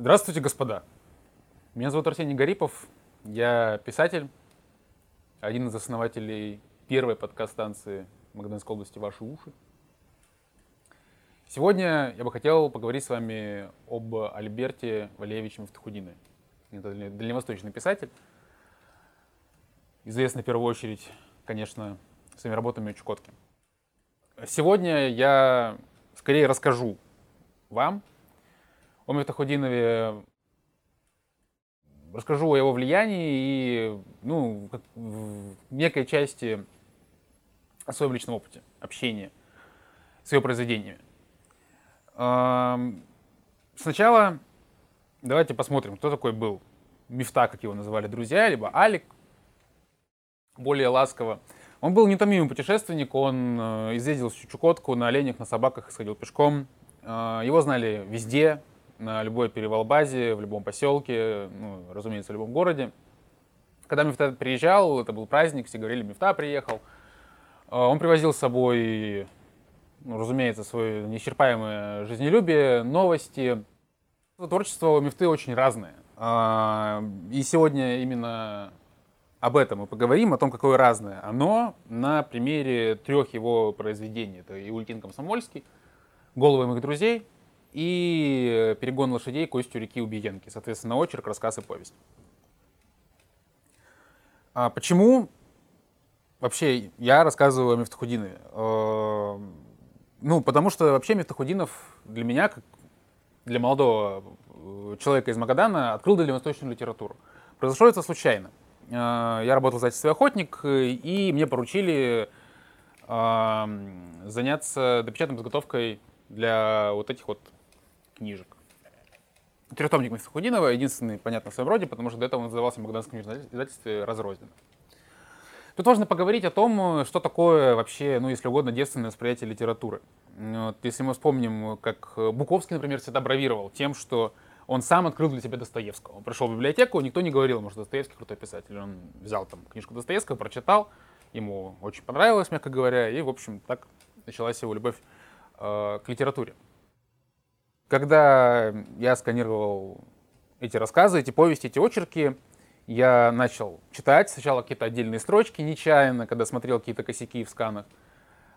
Здравствуйте, господа. Меня зовут Арсений Гарипов. Я писатель, один из основателей первой подкаст-станции Магаданской области «Ваши уши». Сегодня я бы хотел поговорить с вами об Альберте Валеевиче Мифтахутдинове. Это дальневосточный писатель, известный в первую очередь, конечно, своими работами о Чукотке. Сегодня я скорее расскажу вам о Мифтахутдинове, расскажу о его влиянии и, в некой части о своем личном опыте, общении с его произведениями. Сначала давайте посмотрим, кто такой был Мифта, как его называли друзья, либо Алик, более ласково. Он был неутомимый путешественник, он изъездил всю Чукотку на оленях, на собаках, сходил пешком. Его знали везде, на любой перевалбазе, в любом поселке, разумеется, в любом городе. Когда Мифта приезжал, это был праздник, все говорили, Мифта приехал. Он привозил с собой, разумеется, свое неисчерпаемое жизнелюбие, новости. Творчество у Мифты очень разное. И сегодня именно об этом мы поговорим, о том, какое разное оно, на примере трех его произведений. Это «Иультин Комсомольский», «Головы моих друзей» и «Перегон лошадей к устью реки Убиенки». Соответственно, очерк, рассказ и повесть. А почему вообще я рассказываю о Мифтахутдинове? Потому что вообще Мифтахутдинов для меня, как для молодого человека из Магадана, открыл дальневосточную литературу. Произошло это случайно. Я работал в издательстве «Охотник», и мне поручили заняться допечатной подготовкой для вот этих вот книжек. Трехтомник Мифтахутдинова, единственный, понятно, в своем роде, потому что до этого он назывался в Магаданском книжном издательстве «Разрозненно». Тут важно поговорить о том, что такое вообще, если угодно, девственное восприятие литературы. Если мы вспомним, как Буковский, например, всегда бравировал тем, что он сам открыл для себя Достоевского. Он пришел в библиотеку, никто не говорил ему, что Достоевский крутой писатель. Он взял там книжку Достоевского, прочитал, ему очень понравилось, мягко говоря, и, в общем, так началась его любовь к литературе. Когда я сканировал эти рассказы, эти повести, эти очерки, я начал читать сначала какие-то отдельные строчки нечаянно, когда смотрел какие-то косяки в сканах.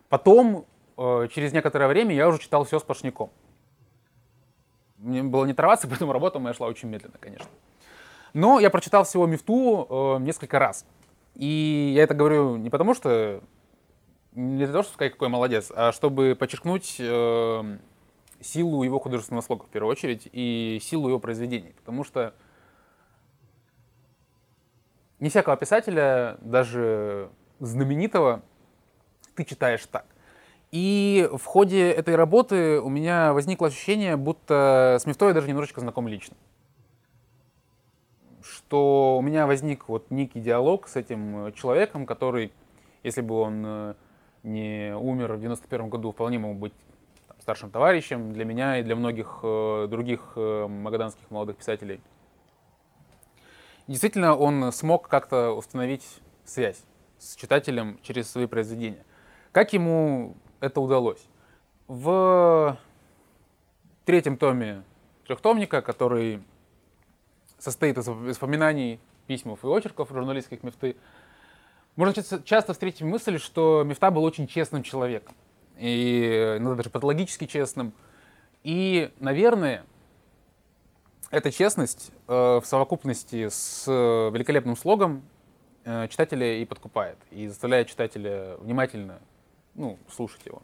Потом, через некоторое время, я уже читал все сплошняком. Мне было не оторваться, поэтому работа моя шла очень медленно, конечно. Но я прочитал всего Мифту несколько раз. И я это говорю не для того, чтобы сказать, какой молодец, а чтобы подчеркнуть силу его художественного слога, в первую очередь, и силу его произведений. Потому что не всякого писателя, даже знаменитого, ты читаешь так. И в ходе этой работы у меня возникло ощущение, будто с Мифтой я даже немножечко знаком лично. Что у меня возник некий диалог с этим человеком, который, если бы он не умер в 91 году, вполне мог быть старшим товарищем для меня и для многих других магаданских молодых писателей. Действительно, он смог как-то установить связь с читателем через свои произведения. Как ему это удалось? В третьем томе трехтомника, который состоит из воспоминаний, письмов и очерков журналистских Мифты, можно часто встретить мысль, что Мифта был очень честным человеком. И даже патологически честным. И, наверное, эта честность в совокупности с великолепным слогом читателя и подкупает, и заставляет читателя внимательно слушать его.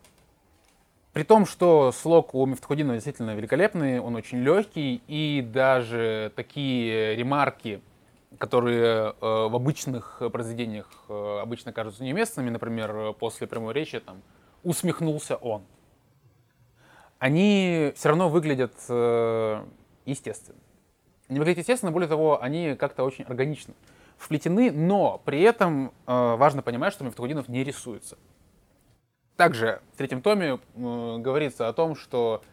При том, что слог у Мифтахутдинова действительно великолепный, он очень легкий, и даже такие ремарки, которые в обычных произведениях обычно кажутся неуместными, например, после прямой речи там «усмехнулся он», они все равно выглядят естественно. Они выглядят естественно, более того, они как-то очень органично вплетены, но при этом важно понимать, что Мифтахутдинов не рисуется. Также в третьем томе говорится о том, что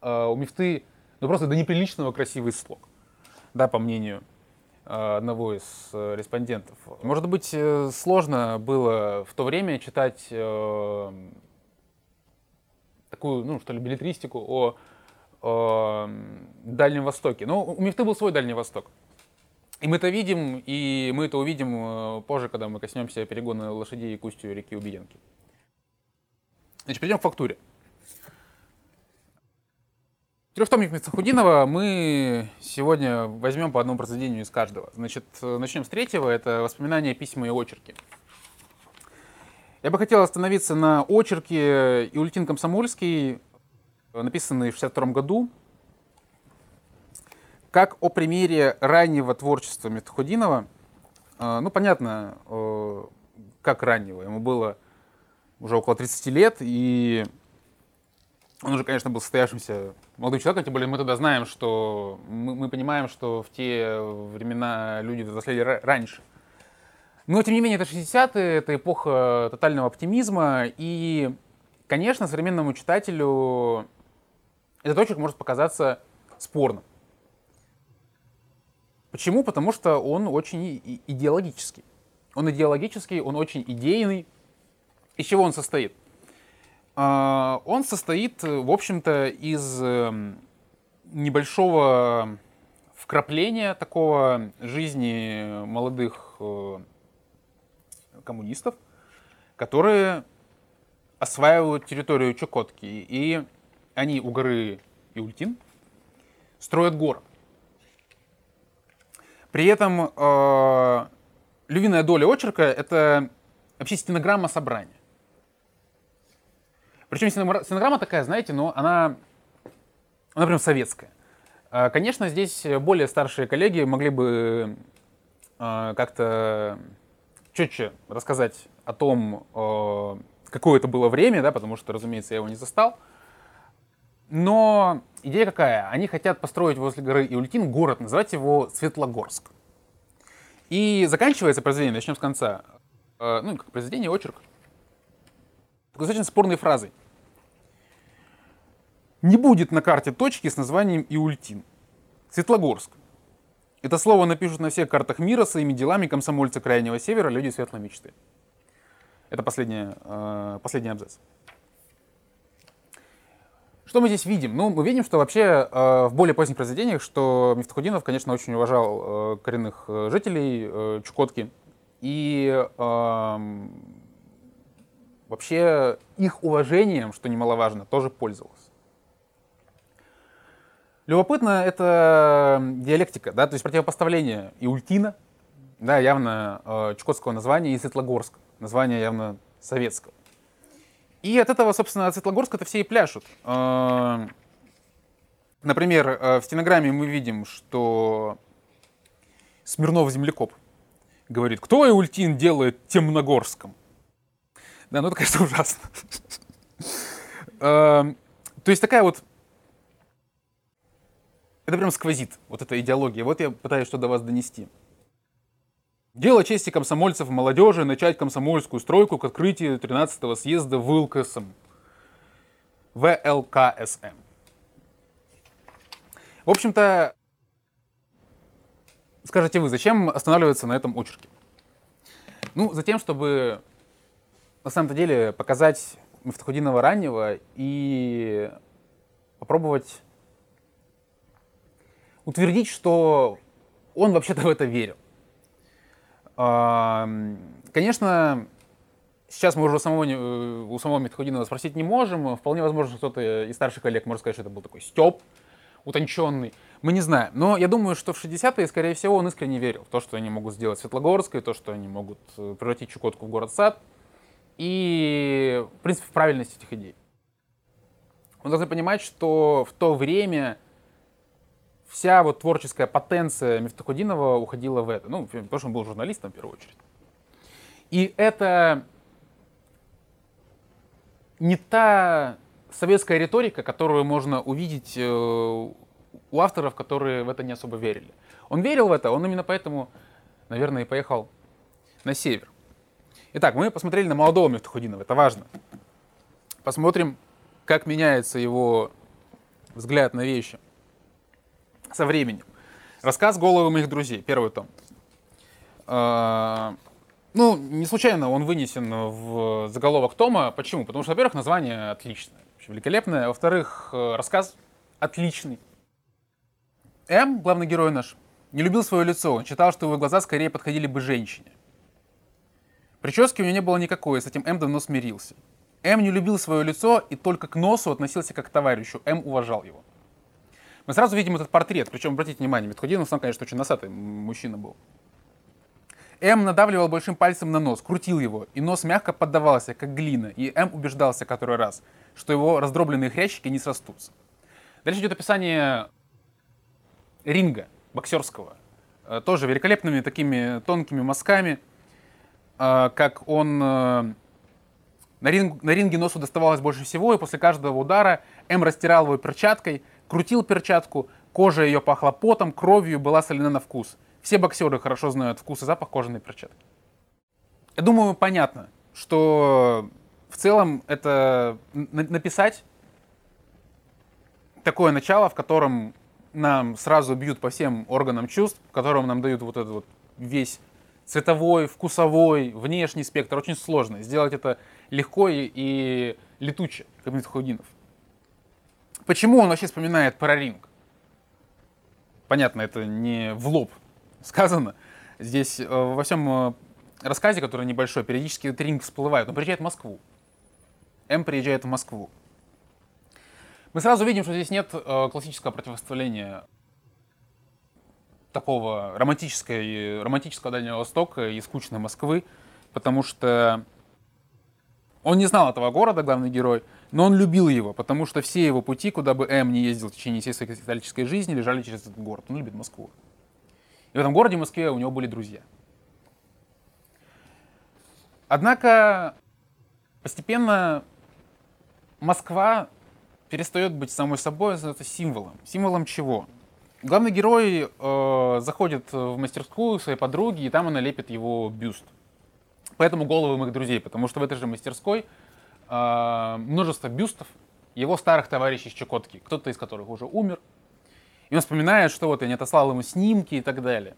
у Мифты просто до неприличного красивый слог, да, по мнению одного из респондентов. Может быть, сложно было в то время читать такую, билетристику о Дальнем Востоке. Ну, у Мифты был свой Дальний Восток. И мы это видим, и мы это увидим позже, когда мы коснемся перегона лошадей к устью реки Убиенки. Значит, перейдем к фактуре. Трехтомник Мифтахутдинова мы сегодня возьмем по одному произведению из каждого. Значит, начнем с третьего. Это «Воспоминания, письма и очерки». Я бы хотел остановиться на очерке «Иультин Комсомольский», написанный в 1962 году, как о примере раннего творчества Мифтахутдинова. Ну, понятно, как раннего. Ему было уже около 30 лет, и он уже, конечно, был состоявшимся молодым человеком, тем более мы тогда знаем, что мы понимаем, что в те времена люди взрослели раньше. Но, тем не менее, это 60-е, это эпоха тотального оптимизма, и, конечно, современному читателю этот очерк может показаться спорным. Почему? Потому что он очень идеологический. Он идеологический, он очень идейный. Из чего он состоит? Он состоит, в общем-то, из небольшого вкрапления такого жизни молодых коммунистов, которые осваивают территорию Чукотки. И они у горы Иультин строят город. При этом львиная доля очерка — это вообще стенограмма собрания. Причем стенограмма такая, знаете, но она прям советская. Конечно, здесь более старшие коллеги могли бы как-то четче рассказать о том, какое это было время, да, потому что, разумеется, я его не застал. Но идея какая? Они хотят построить возле горы Иультин город, называть его Светлогорск. И заканчивается произведение, начнем с конца, ну, как произведение, очерк, достаточно спорной фразой. Не будет на карте точки с названием Иультин. Светлогорск. Это слово напишут на всех картах мира своими делами комсомольцы Крайнего Севера, люди светлой мечты. Это последний абзац. Что мы здесь видим? Ну, мы видим, что вообще в более поздних произведениях, что Мифтахутдинов, конечно, очень уважал коренных жителей Чукотки. И вообще их уважением, что немаловажно, тоже пользовался. Любопытно, это диалектика, да, то есть противопоставление Иультина, да, явно чукотского названия, и Светлогорска, название явно советского. И от этого, собственно, от Светлогорска-то все и пляшут. Например, в стенограмме мы видим, что Смирнов-землекоп говорит: «Кто Иультин делает Темногорском?» Да, ну это, конечно, ужасно. То есть такая вот... Это прям сквозит, вот эта идеология. Вот я пытаюсь что до вас донести. Дело чести комсомольцев молодежи начать комсомольскую стройку к открытию 13-го съезда ВЛКСМ. В общем-то, скажете вы, зачем останавливаться на этом очерке? Ну, затем, чтобы на самом-то деле показать Мифтахутдинова раннего и попробовать утвердить, что он вообще-то в это верил. Конечно, сейчас мы уже у самого Мифтахутдинова спросить не можем. Вполне возможно, что кто-то из старших коллег может сказать, что это был такой стёб утонченный. Мы не знаем. Но я думаю, что в 60-е, скорее всего, он искренне верил в то, что они могут сделать Светлогорск, и то, что они могут превратить Чукотку в город-сад. И, в принципе, в правильность этих идей. Мы должны понимать, что в то время вся вот творческая потенция Мифтахутдинова уходила в это. Ну, потому что он был журналистом, в первую очередь. И это не та советская риторика, которую можно увидеть у авторов, которые в это не особо верили. Он верил в это, он именно поэтому, наверное, и поехал на север. Итак, мы посмотрели на молодого Мифтахутдинова, это важно. Посмотрим, как меняется его взгляд на вещи со временем. Рассказ «Головы моих друзей», первый том. Ну, не случайно он вынесен в заголовок тома. Почему? Потому что, во-первых, название отличное, великолепное. Во-вторых, рассказ отличный. Главный герой наш, не любил свое лицо. Он считал, что его глаза скорее подходили бы женщине. Прически у него не было никакой, с этим давно смирился. Не любил свое лицо и только к носу относился как к товарищу. Уважал его. Мы сразу видим этот портрет, причем, обратите внимание, Мифтахутдинов сам, конечно, очень носатый мужчина был. Надавливал большим пальцем на нос, крутил его, и нос мягко поддавался, как глина, и убеждался который раз, что его раздробленные хрящики не срастутся. Дальше идет описание ринга боксерского, тоже великолепными такими тонкими мазками, как он... На ринге носу доставалось больше всего, и после каждого удара растирал его перчаткой, крутил перчатку, кожа ее пахла потом, кровью, была солена на вкус. Все боксеры хорошо знают вкус и запах кожаной перчатки. Я думаю, понятно, что в целом это написать такое начало, в котором нам сразу бьют по всем органам чувств, в котором нам дают вот этот вот весь цветовой, вкусовой, внешний спектр, очень сложно. Сделать это легко и летуче, как Мифтахутдинов. Почему он вообще вспоминает про ринг? Понятно, это не в лоб сказано. Здесь во всем рассказе, который небольшой, периодически этот ринг всплывает. Он приезжает в Москву. Приезжает в Москву. Мы сразу видим, что здесь нет классического противоставления такого романтического Дальнего Востока и скучной Москвы, потому что он не знал этого города, главный герой, но он любил его, потому что все его пути, куда бы не ездил в течение всей своей исторической жизни, лежали через этот город. Он любит Москву. И в этом городе, в Москве, у него были друзья. Однако постепенно Москва перестает быть самой собой, становится символом. Символом чего? Главный герой заходит в мастерскую своей подруги, и там она лепит его бюст. Поэтому «Головы моих друзей», потому что в этой же мастерской множество бюстов его старых товарищей из Чукотки, кто-то из которых уже умер. И он вспоминает, что вот я не отослал ему снимки и так далее.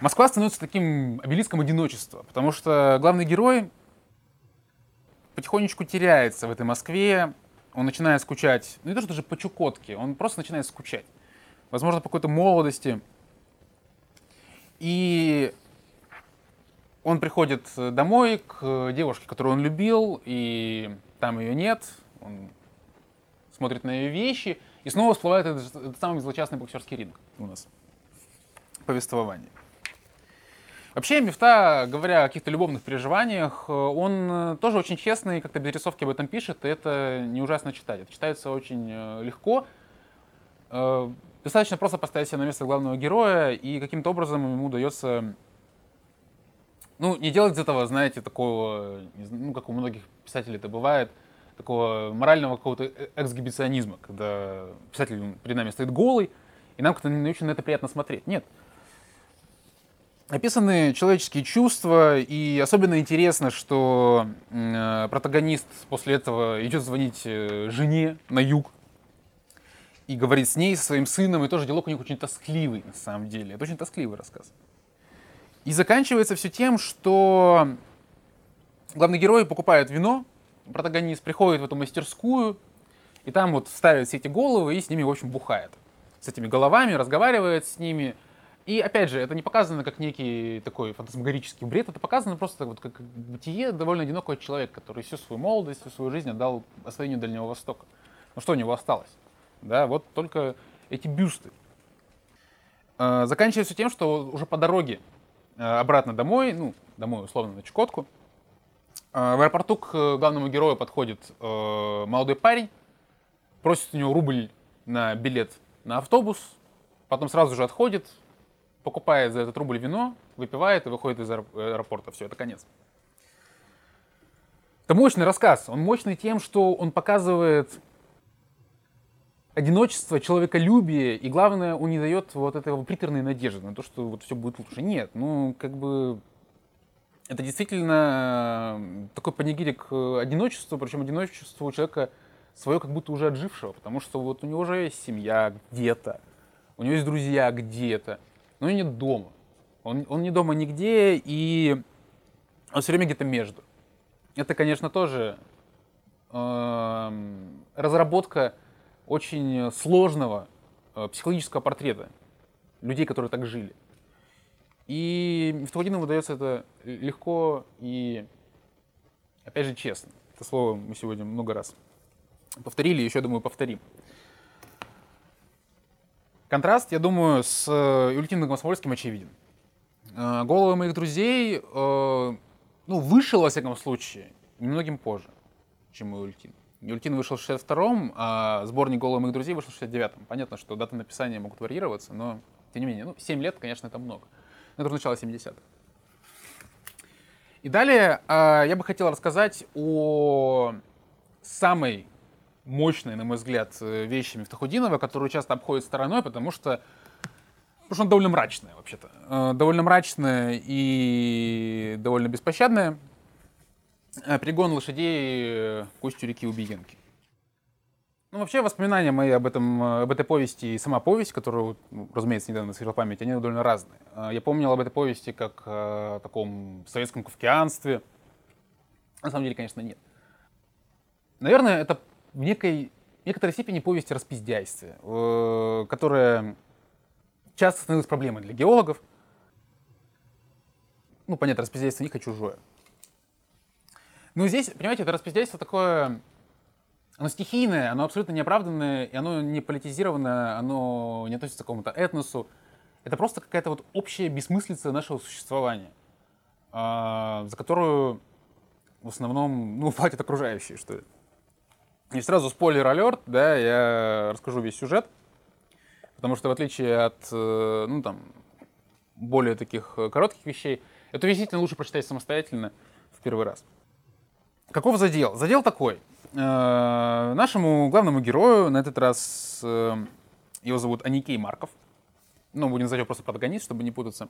Москва становится таким обелиском одиночества, потому что главный герой потихонечку теряется в этой Москве, он начинает скучать, не то что даже по Чукотке, он просто начинает скучать. Возможно, по какой-то молодости. И он приходит домой к девушке, которую он любил, и там ее нет, он смотрит на ее вещи, и снова всплывает этот самый злочастный боксерский ринг у нас в повествовании. Вообще, Мифта, говоря о каких-то любовных переживаниях, он тоже очень честный, как-то без рисовки об этом пишет, и это не ужасно читать. Это читается очень легко. Достаточно просто поставить себя на место главного героя, и каким-то образом ему удается... не делать из этого, знаете, такого, как у многих писателей это бывает, такого морального какого-то эксгибиционизма, когда писатель перед нами стоит голый, и нам как-то не очень на это приятно смотреть. Нет. Описаны человеческие чувства, и особенно интересно, что протагонист после этого идет звонить жене на юг и говорит с ней, со своим сыном, и тоже диалог у них очень тоскливый, на самом деле. Это очень тоскливый рассказ. И заканчивается все тем, что главный герой покупает вино, протагонист приходит в эту мастерскую, и там вот ставит все эти головы и с ними, в общем, бухает. С этими головами, разговаривает с ними. И, опять же, это не показано как некий такой фантасмагорический бред, это показано просто вот как бытие довольно одинокого человека, который всю свою молодость, всю свою жизнь отдал освоению Дальнего Востока. Ну что у него осталось? Да, вот только эти бюсты. Заканчивается тем, что уже по дороге обратно домой, домой условно на Чукотку. В аэропорту к главному герою подходит молодой парень, просит у него рубль на билет на автобус, потом сразу же отходит, покупает за этот рубль вино, выпивает и выходит из аэропорта. Все, это конец. Это мощный рассказ. Он мощный тем, что он показывает одиночество, человеколюбие, и главное, он не дает вот этой приторной надежды на то, что вот все будет лучше. Нет, это действительно такой панигирик одиночеству, причем одиночеству у человека свое как будто уже отжившего, потому что вот у него уже есть семья где-то, у него есть друзья где-то, но у него нет дома. Он не дома нигде, и он все время где-то между. Это, конечно, тоже разработка очень сложного психологического портрета людей, которые так жили. И Мифтахутдинову удается это легко и, опять же, честно. Это слово мы сегодня много раз повторили, еще, думаю, повторим. Контраст, я думаю, с Иультином Комсомольским очевиден. «Головы моих друзей» вышел, во всяком случае, немногим позже, чем у Иультина. Иультин вышел в 62-м, а сборник «Головы моих друзей» вышел в 69-м. Понятно, что даты написания могут варьироваться, но, тем не менее, 7 лет, конечно, это много. Это уже начало 70-х. И далее я бы хотел рассказать о самой мощной, на мой взгляд, вещи Мифтахутдинова, которую часто обходит стороной, потому что она довольно мрачная, вообще-то. Довольно мрачная и довольно беспощадная. «Перегон лошадей к устью реки Убиенки». Вообще, воспоминания мои об этой повести и сама повесть, которую, разумеется, недавно свежила память, они довольно разные. Я помнил об этой повести как о таком советском кавказстве. На самом деле, конечно, нет. Наверное, это в некоторой степени повесть распиздяйствия, которая часто становилась проблемой для геологов. Понятно, распиздяйство них и чужое. Но здесь, понимаете, это распиздяйство такое... Оно стихийное, оно абсолютно неоправданное, и оно не политизированное, оно не относится к какому-то этносу. Это просто какая-то общая бессмыслица нашего существования, за которую в основном платят окружающие, что ли. И сразу спойлер-алерт, да, я расскажу весь сюжет, потому что в отличие от, более таких коротких вещей, это действительно лучше прочитать самостоятельно в первый раз. Каков задел? Задел такой. Нашему главному герою, на этот раз его зовут Аникей Марков, будем называть его просто протагонист, чтобы не путаться,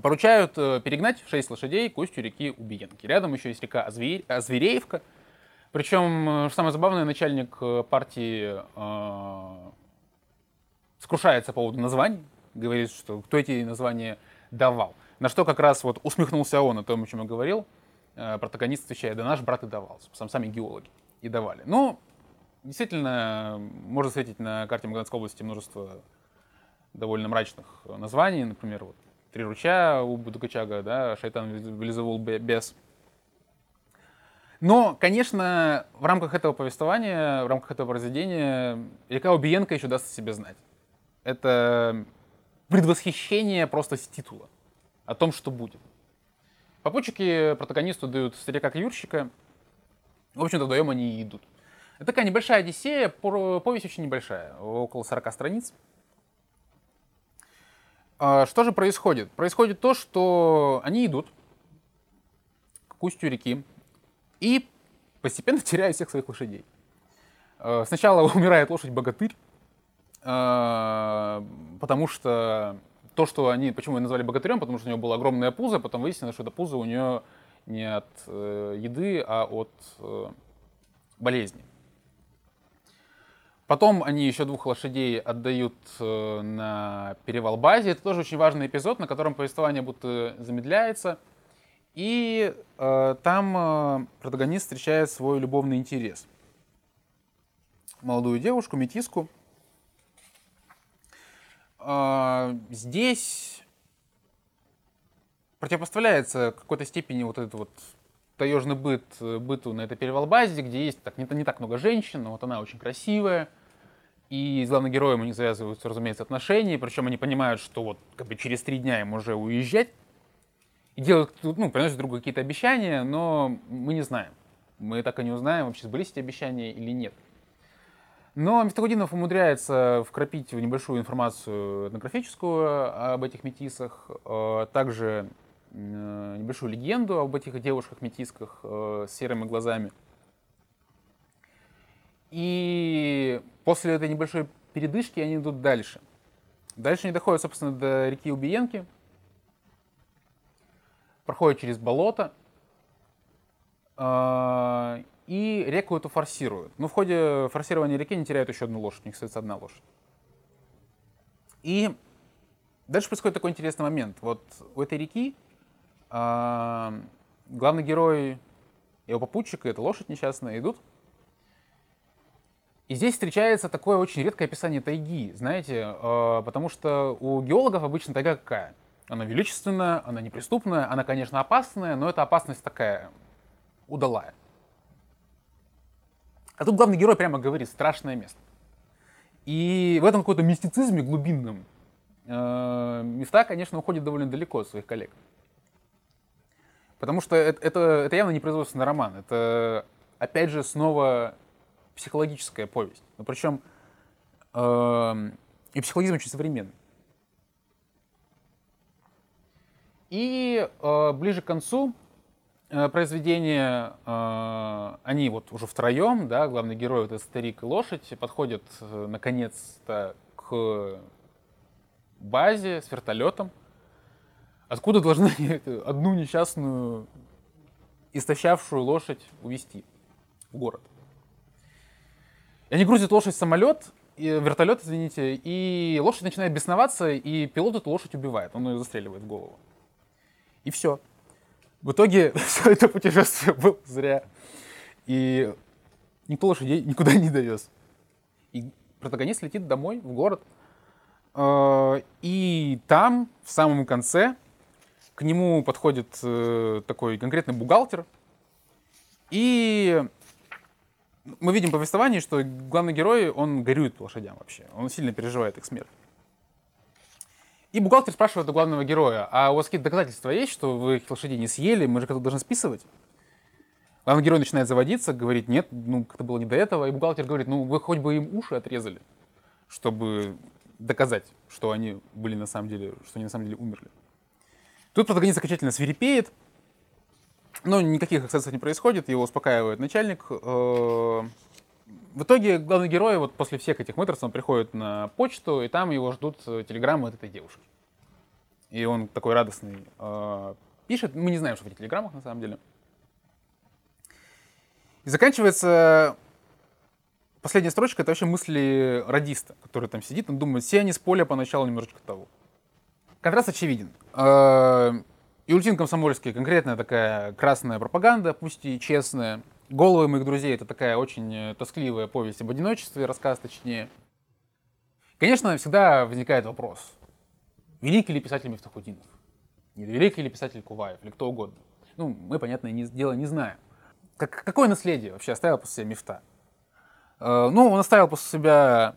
поручают перегнать 6 лошадей к устью реки Убиенки. Рядом еще есть река Азвереевка, причем, что самое забавное, начальник партии скрушается по поводу названий, говорит, что кто эти названия давал, на что как раз усмехнулся он о том, о чем я говорил. Протагонист отвечает: да наш брат и давал, сами геологи и давали. Действительно, можно встретить на карте Магаданской области множество довольно мрачных названий, например, «Три ручья» у Будукачага, да, «Шайтан визовул без». Но, конечно, в рамках этого повествования, в рамках этого произведения река Убиенка еще даст о себе знать. Это предвосхищение просто с титула о том, что будет. Попутчики протагонисту дают старика Кьюрщика, в общем-то, вдвоем они и идут. Это такая небольшая одиссея, повесть очень небольшая, около 40 страниц. Что же происходит? Происходит то, что они идут к устью реки и постепенно теряют всех своих лошадей. Сначала умирает лошадь-богатырь, потому что... Почему ее назвали богатырем, потому что у нее было огромное пузо, потом выяснилось, что это пузо у нее не от еды, а от болезни. Потом они еще 2 лошадей отдают на перевал базе. Это тоже очень важный эпизод, на котором повествование будто замедляется. И там протагонист встречает свой любовный интерес. Молодую девушку, метиску. Здесь противопоставляется в какой-то степени этот таежный быту на этой перевал-базе, где есть не так много женщин, но она очень красивая. И с главным героем у них завязываются, разумеется, отношения, причем они понимают, что через 3 дня им уже уезжать. И делают, приносят друг другу какие-то обещания, но мы не знаем. Мы так и не узнаем, вообще сбылись эти обещания или нет. Но Мифтахутдинов умудряется вкрапить в небольшую информацию этнографическую об этих метисах, также небольшую легенду об этих девушках-метисках с серыми глазами. И после этой небольшой передышки они идут дальше. Дальше они доходят, собственно, до реки Убиенки, проходят через болото. И реку эту форсируют. В ходе форсирования реки они теряют еще 1 лошадь, у них остается 1 лошадь. И дальше происходит такой интересный момент. У этой реки главный герой, его попутчик и эта лошадь несчастная идут. И здесь встречается такое очень редкое описание тайги, знаете, потому что у геологов обычно тайга какая? Она величественная, она неприступная, она, конечно, опасная, но эта опасность такая удалая. А тут главный герой прямо говорит: страшное место. И в этом каком-то мистицизме глубинном Мифтах, конечно, уходит довольно далеко от своих коллег. Потому что это явно не производственный роман, это, опять же, снова психологическая повесть. Но причем и психологизм очень современный. И ближе к концу произведения они вот уже втроем, да, главный герой, это старик и лошадь, подходят наконец-то к базе с вертолетом, откуда должны одну несчастную, истощавшую лошадь увезти в город. И они грузят лошадь в вертолет, и лошадь начинает бесноваться, и пилот эту лошадь убивает, он ее застреливает в голову. И все. В итоге все это путешествие было зря. И никто лошадей никуда не довез. И протагонист летит домой, в город. И там, в самом конце, к нему подходит такой конкретный бухгалтер. И мы видим в повествовании, что главный герой, он горюет по лошадям вообще. Он сильно переживает их смерть. И бухгалтер спрашивает у главного героя: а у вас какие-то доказательства есть, что вы их лошадей не съели, мы же как-то должны списывать? Главный герой начинает заводиться, говорит: нет, как-то было не до этого. И бухгалтер говорит: вы хоть бы им уши отрезали, чтобы доказать, что они были на самом деле, что они на самом деле умерли. Тут протагонист окончательно свирепеет, но никаких эксцессов не происходит, его успокаивает начальник. В итоге главный герой вот после всех этих мытарств он приходит на почту, и там его ждут телеграммы от этой девушки. И он такой радостный пишет, мы не знаем, что в этих телеграммах на самом деле. И заканчивается последняя строчка, это вообще мысли радиста, который там сидит, он думает: все они с поля поначалу немножечко того. Контраст очевиден. Иультин Комсомольский — конкретная такая красная пропаганда, пусть и честная. «Головы моих друзей» — это такая очень тоскливая повесть об одиночестве, рассказ точнее. Конечно, всегда возникает вопрос: великий ли писатель Мифтахутдинов? Великий ли писатель Куваев? Или кто угодно? Мы, понятное дело, не знаем. Какое наследие вообще оставил после себя Мифта? Он оставил после себя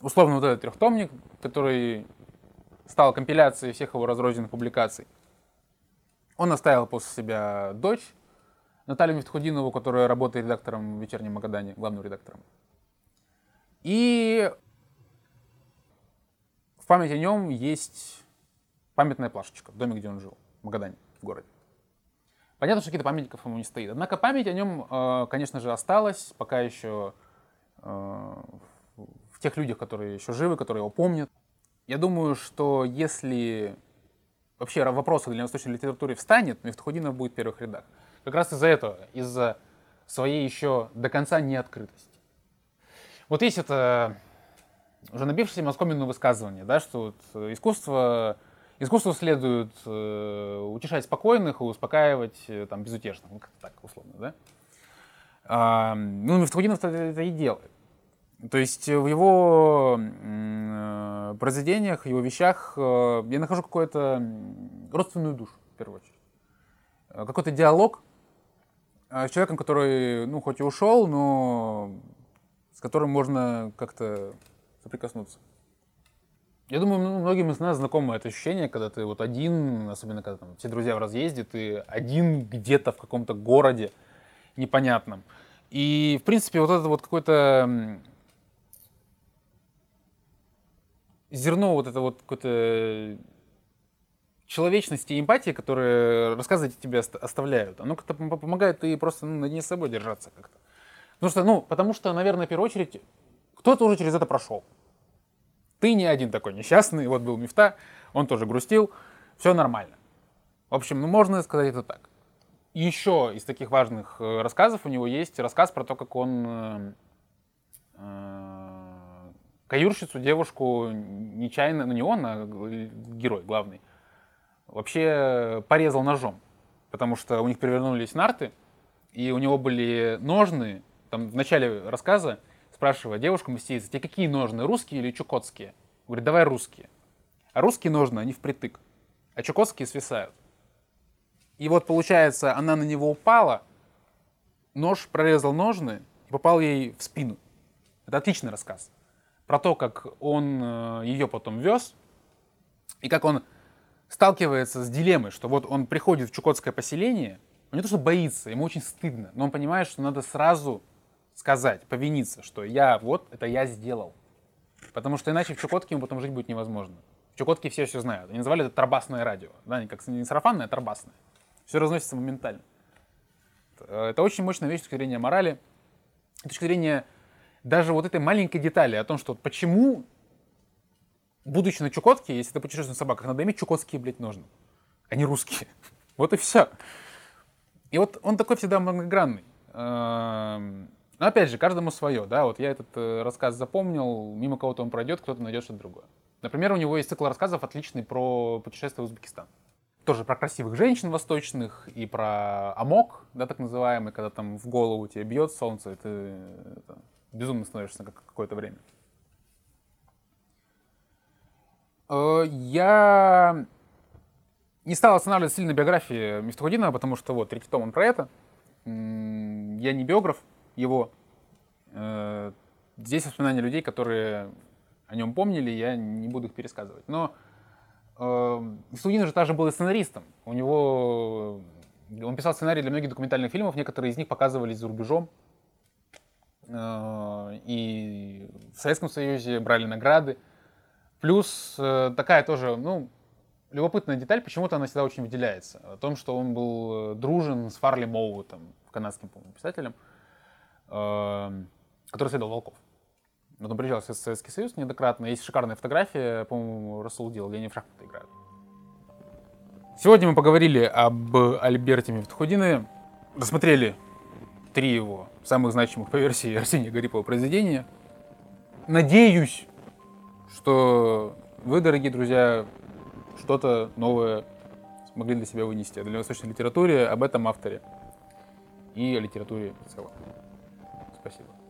условно вот этот трехтомник, который стал компиляцией всех его разрозненных публикаций. Он оставил после себя дочь Наталью Мифтахутдинову, которая работает редактором в «Вечернем Магадане», главным редактором. И в память о нем есть памятная плашечка в доме, где он жил, в Магадане, в городе. Понятно, что какие-то памятников ему не стоит. Однако память о нем, конечно же, осталась пока еще в тех людях, которые еще живы, которые его помнят. Я думаю, что если вообще вопросы для восточной литературы встанет, Мифтахутдинов будет в первых рядах. Как раз из-за этого, из-за своей еще до конца неоткрытости. Вот есть это уже набившееся оскомину высказывание, да, что вот искусству следует утешать спокойных и успокаивать там безутешных, как-то так условно, да. Мифтахутдинов это и делает. То есть в его произведениях, в его вещах я нахожу какую-то родственную душу, в первую очередь. Какой-то диалог с человеком, который, хоть и ушел, но с которым можно как-то соприкоснуться. Я думаю, многим из нас знакомо это ощущение, когда ты вот один, особенно когда там все друзья в разъезде, ты один где-то в каком-то городе непонятном. И, в принципе, вот это вот какое-то зерно, вот это вот какое-то человечности и эмпатии, которые рассказы тебе оставляют, оно как-то помогает и просто наедине с собой держаться как-то. Потому что, наверное, в первую очередь, кто-то уже через это прошел. Ты не один такой несчастный, вот был Мифта, он тоже грустил, все нормально. В общем, можно сказать это так. Еще из таких важных рассказов у него есть рассказ про то, как он каюрщицу, девушку, нечаянно, не он, а герой главный, вообще порезал ножом, потому что у них перевернулись нарты, и у него были ножны, там в начале рассказа спрашиваю девушку-мастейца, тебе какие ножны, русские или чукотские? Говорит, давай русские. А русские ножны, они впритык, а чукотские свисают. И вот, получается, она на него упала, нож прорезал ножны и попал ей в спину. Это отличный рассказ про то, как он ее потом вез, и как он сталкивается с дилеммой, что вот он приходит в чукотское поселение, он не то что боится, ему очень стыдно, но он понимает, что надо сразу сказать, повиниться, что я вот, это я сделал. Потому что иначе в Чукотке ему потом жить будет невозможно. В Чукотке все знают. Они называли это торбасное радио. Да, как не сарафанное, а торбасное. Все разносится моментально. Это очень мощная вещь с точки зрения морали, с точки зрения даже вот этой маленькой детали о том, что почему, будучи на Чукотке, если ты путешествуешь на собаках, надо иметь чукотские, блядь, ножны, а не русские. Вот и все. И вот он такой всегда многогранный. Но опять же, каждому свое. Да? Вот я этот рассказ запомнил, мимо кого-то он пройдет, кто-то найдет что-то другое. Например, у него есть цикл рассказов отличный про путешествие в Узбекистан. Тоже про красивых женщин восточных и про амок, да, так называемый, когда там в голову тебе бьет солнце, и ты безумно становишься какое-то время. Я не стал останавливаться сильно на биографии Мифтахутдинова, потому что вот третий том он про это. Я не биограф его. Здесь воспоминания людей, которые о нем помнили, я не буду их пересказывать. Но Мифтахутдинов же также был и сценаристом. У него он писал сценарии для многих документальных фильмов, некоторые из них показывались за рубежом. И в Советском Союзе брали награды. Плюс такая тоже, любопытная деталь, почему-то она всегда очень выделяется. О том, что он был дружен с Фарли Моу, канадским, по-моему, писателем, который следовал волков. Он приезжал в Советский Союз неоднократно. Есть шикарная фотография, по-моему, Расул делал, где они в шахматы играют. Сегодня мы поговорили об Альберте Мифтахутдинове, рассмотрели 3 его самых значимых по версии Арсения Гарипова произведения. Надеюсь, что вы, дорогие друзья, что-то новое смогли для себя вынести о дальневосточной литературе, об этом авторе и о литературе в целом. Спасибо.